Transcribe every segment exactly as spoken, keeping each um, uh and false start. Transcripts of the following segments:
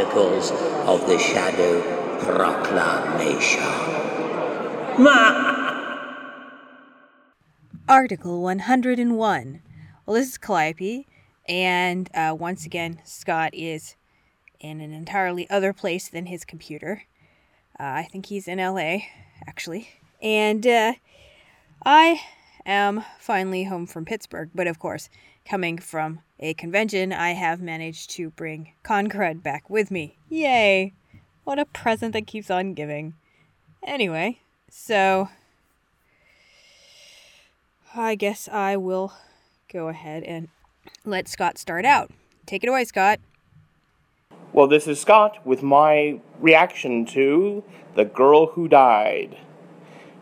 Articles of the Shadow Proclamation. Ma! Article one hundred and one. Well, this is Calliope, and uh, once again, Scott is in an entirely other place than his computer. Uh, I think he's in L A, actually. And uh, I am finally home from Pittsburgh, but of course, coming from a convention, I have managed to bring Concrud back with me. Yay! What a present that keeps on giving. Anyway, so I guess I will go ahead and let Scott start out. Take it away, Scott. Well, this is Scott with my reaction to The Girl Who Died.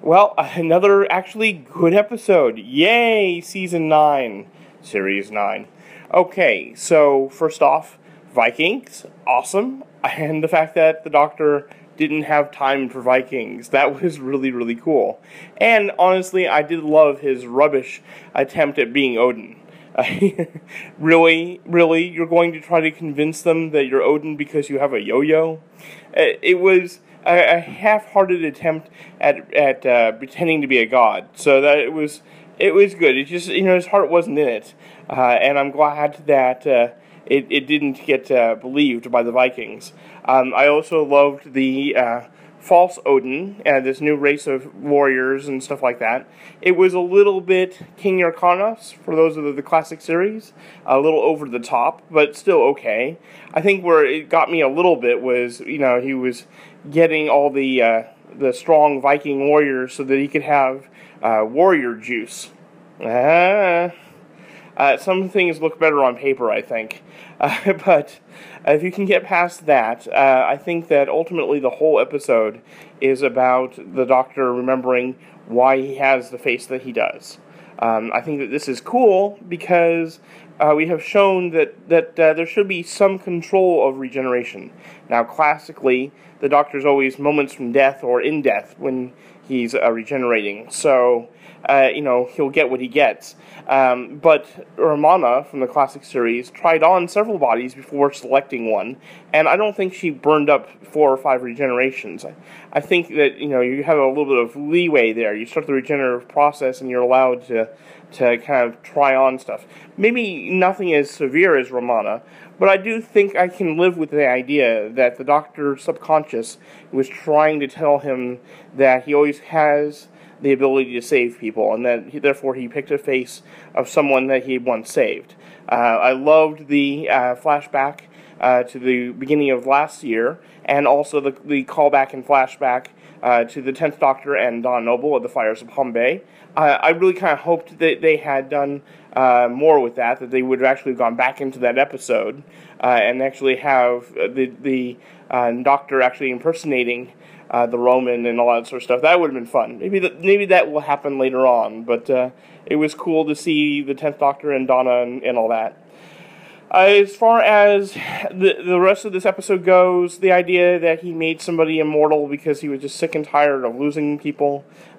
Well, another actually good episode. Yay! Season nine. Series nine. Okay, so first off, Vikings, awesome. And the fact that the Doctor didn't have time for Vikings, that was really, really cool. And honestly, I did love his rubbish attempt at being Odin. really, really, you're going to try to convince them that you're Odin because you have a yo-yo? It was a, a half-hearted attempt at at uh, pretending to be a god. So that it was, it was good. It just, you know, his heart wasn't in it, uh, and I'm glad that uh, it it didn't get uh, believed by the Vikings. Um, I also loved the Uh, False Odin, and this new race of warriors and stuff like that. It was a little bit King Yrcanos, for those of the, the classic series, a little over the top, but still okay. I think where it got me a little bit was, you know, he was getting all the uh, the strong Viking warriors so that he could have uh, warrior juice. Ah. Uh, some things look better on paper, I think. Uh, but uh, if you can get past that, uh, I think that ultimately the whole episode is about the Doctor remembering why he has the face that he does. Um, I think that this is cool because uh, we have shown that, that uh, there should be some control of regeneration. Now, classically, the Doctor's always moments from death or in death when he's uh, regenerating, so uh, you know, he'll get what he gets. Um, but Romana, from the classic series, tried on several bodies before selecting one, and I don't think she burned up four or five regenerations. I, I think that, you know, you have a little bit of leeway there. You start the regenerative process, and you're allowed to to kind of try on stuff. Maybe nothing as severe as Romana, but I do think I can live with the idea that the Doctor's subconscious was trying to tell him that he always has the ability to save people, and that he, therefore he picked a face of someone that he had once saved. Uh, I loved the uh, flashback uh, to the beginning of last year, and also the, the callback and flashback Uh, to the tenth Doctor and Donna Noble at the fires of Pompeii. Uh, I really kind of hoped that they had done uh, more with that, that they would have actually gone back into that episode uh, and actually have the the uh, Doctor actually impersonating uh, the Roman and all that sort of stuff. That would have been fun. Maybe, the, maybe that will happen later on, but uh, it was cool to see the tenth Doctor and Donna and, and all that. Uh, as far as the the rest of this episode goes, the idea that he made somebody immortal because he was just sick and tired of losing people,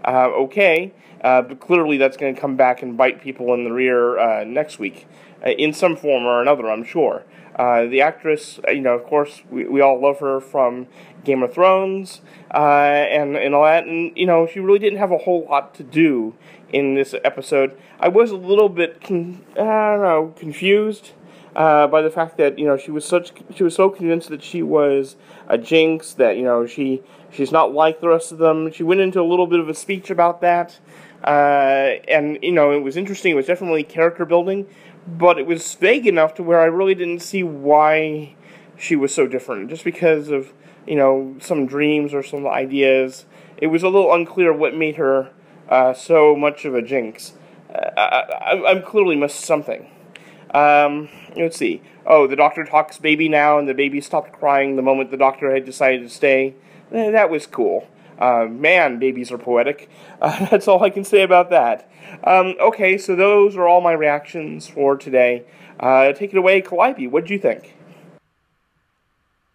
uh, okay, uh, but clearly that's going to come back and bite people in the rear uh, next week, uh, in some form or another, I'm sure. Uh, the actress, you know, of course, we, we all love her from Game of Thrones uh, and, and all that, and, you know, she really didn't have a whole lot to do in this episode. I was a little bit, con- I don't know, confused. Uh, by the fact that, you know, she was such, she was so convinced that she was a jinx, that, you know, she she's not like the rest of them. She went into a little bit of a speech about that, uh, and, you know, it was interesting. It was definitely character building, but it was vague enough to where I really didn't see why she was so different. Just because of, you know, some dreams or some ideas, it was a little unclear what made her uh, so much of a jinx. Uh, I, I, I clearly missed something. Um, let's see. Oh, the Doctor talks baby now, and the baby stopped crying the moment the Doctor had decided to stay. That was cool. Uh, man, babies are poetic. Uh, that's all I can say about that. Um, okay, so those are all my reactions for today. Uh, take it away, Calliope. What did you think?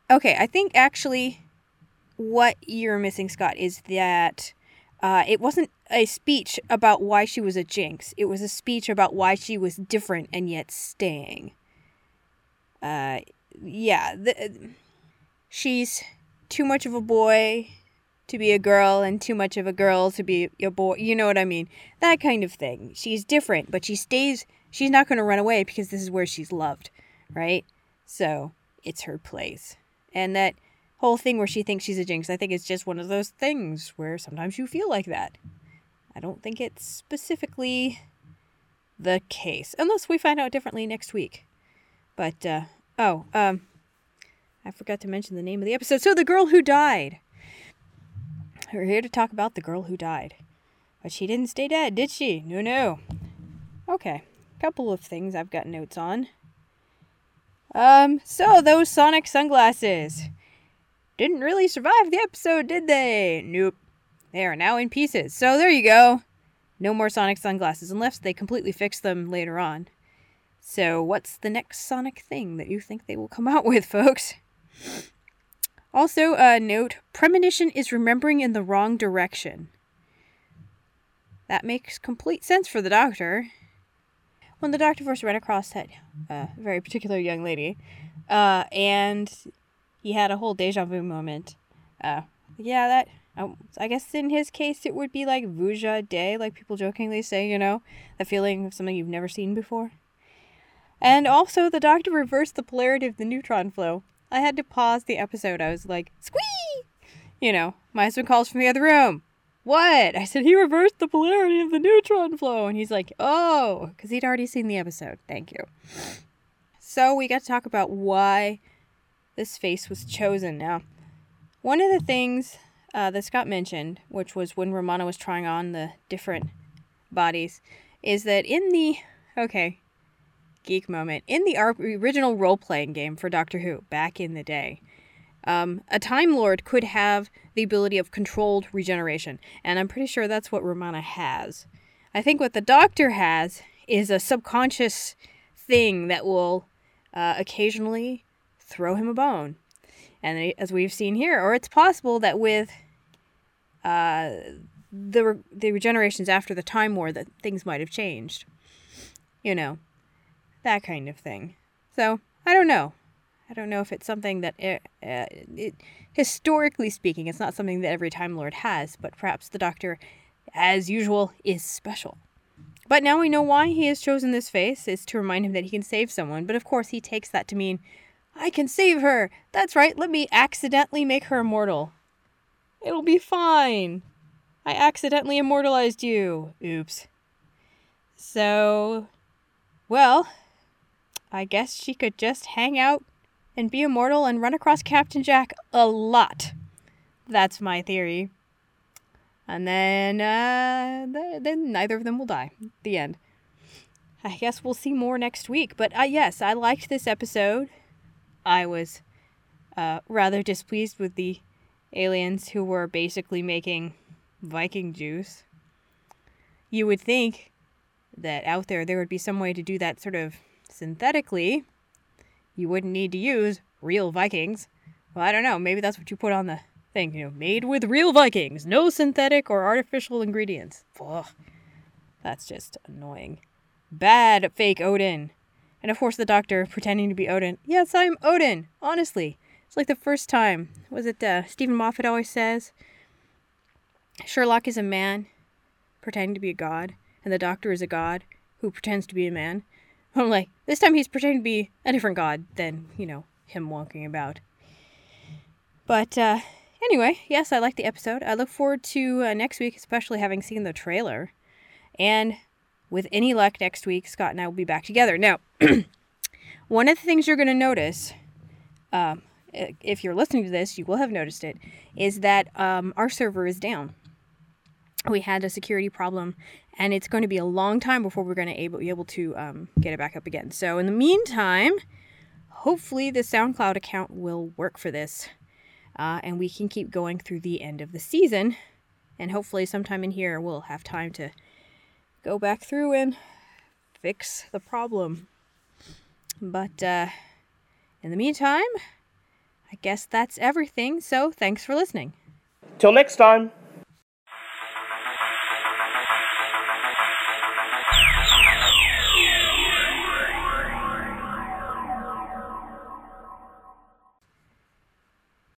Okay, I think actually what you're missing, Scott, is that uh, it wasn't a speech about why she was a jinx. It was a speech about why she was different and yet staying. Uh, yeah. The, she's too much of a boy to be a girl and too much of a girl to be a boy. You know what I mean? That kind of thing. She's different, but she stays. She's not going to run away because this is where she's loved, right? So it's her place. And that whole thing where she thinks she's a jinx, I think it's just one of those things where sometimes you feel like that. I don't think it's specifically the case. Unless we find out differently next week. But, uh, oh, um, I forgot to mention the name of the episode. So, The Girl Who Died. We're here to talk about The Girl Who Died. But she didn't stay dead, did she? No, no. Okay. Couple of things I've got notes on. Um, so, those Sonic sunglasses didn't really survive the episode, did they? Nope. They are now in pieces. So there you go. No more Sonic sunglasses, unless they completely fix them later on. So what's the next Sonic thing that you think they will come out with, folks? Also, a uh, note, premonition is remembering in the wrong direction. That makes complete sense for the Doctor. When the Doctor first ran across that uh, very particular young lady, uh, and he had a whole deja vu moment. Uh, yeah, that... I guess in his case it would be like vuja day, like people jokingly say, you know, the feeling of something you've never seen before. And also, the Doctor reversed the polarity of the neutron flow. I had to pause the episode. I was like, squee! You know, my husband calls from the other room. What? I said, he reversed the polarity of the neutron flow. And he's like, oh, because he'd already seen the episode. Thank you. So we got to talk about why this face was chosen. Now, one of the things... Uh, that Scott mentioned, which was when Romana was trying on the different bodies, is that in the, okay, geek moment, in the original role-playing game for Doctor Who, back in the day, um, a Time Lord could have the ability of controlled regeneration, and I'm pretty sure that's what Romana has. I think what the Doctor has is a subconscious thing that will uh, occasionally throw him a bone. And as we've seen here, or it's possible that with uh, the re- the regenerations after the Time War, that things might have changed. You know, that kind of thing. So, I don't know. I don't know if it's something that, it, uh, it, historically speaking, it's not something that every Time Lord has, but perhaps the Doctor, as usual, is special. But now we know why he has chosen this face, is to remind him that he can save someone. But of course, he takes that to mean... I can save her. That's right. Let me accidentally make her immortal. It'll be fine. I accidentally immortalized you. Oops. So, well, I guess she could just hang out and be immortal and run across Captain Jack a lot. That's my theory. And then, uh, th- then neither of them will die. The end. I guess we'll see more next week. But uh, yes, I liked this episode. I was uh, rather displeased with the aliens who were basically making Viking juice. You would think that out there there would be some way to do that sort of synthetically. You wouldn't need to use real Vikings. Well, I don't know. Maybe that's what you put on the thing. You know, made with real Vikings. No synthetic or artificial ingredients. Ugh. That's just annoying. Bad fake Odin. And of course the Doctor pretending to be Odin. Yes, I'm Odin. Honestly. It's like the first time. Was it uh, Stephen Moffat always says? Sherlock is a man pretending to be a god. And the Doctor is a god who pretends to be a man. I'm like, this time he's pretending to be a different god than, you know, him walking about. But uh, anyway, yes, I liked the episode. I look forward to uh, next week, especially having seen the trailer. And... with any luck, next week, Scott and I will be back together. Now, one of the things you're going to notice, um, if you're listening to this, you will have noticed it, is that um, our server is down. We had a security problem, and it's going to be a long time before we're going to be able to um, get it back up again. So in the meantime, hopefully the SoundCloud account will work for this, uh, and we can keep going through the end of the season. And hopefully sometime in here, we'll have time to... go back through and fix the problem. But uh, in the meantime, I guess that's everything. So thanks for listening. Till next time.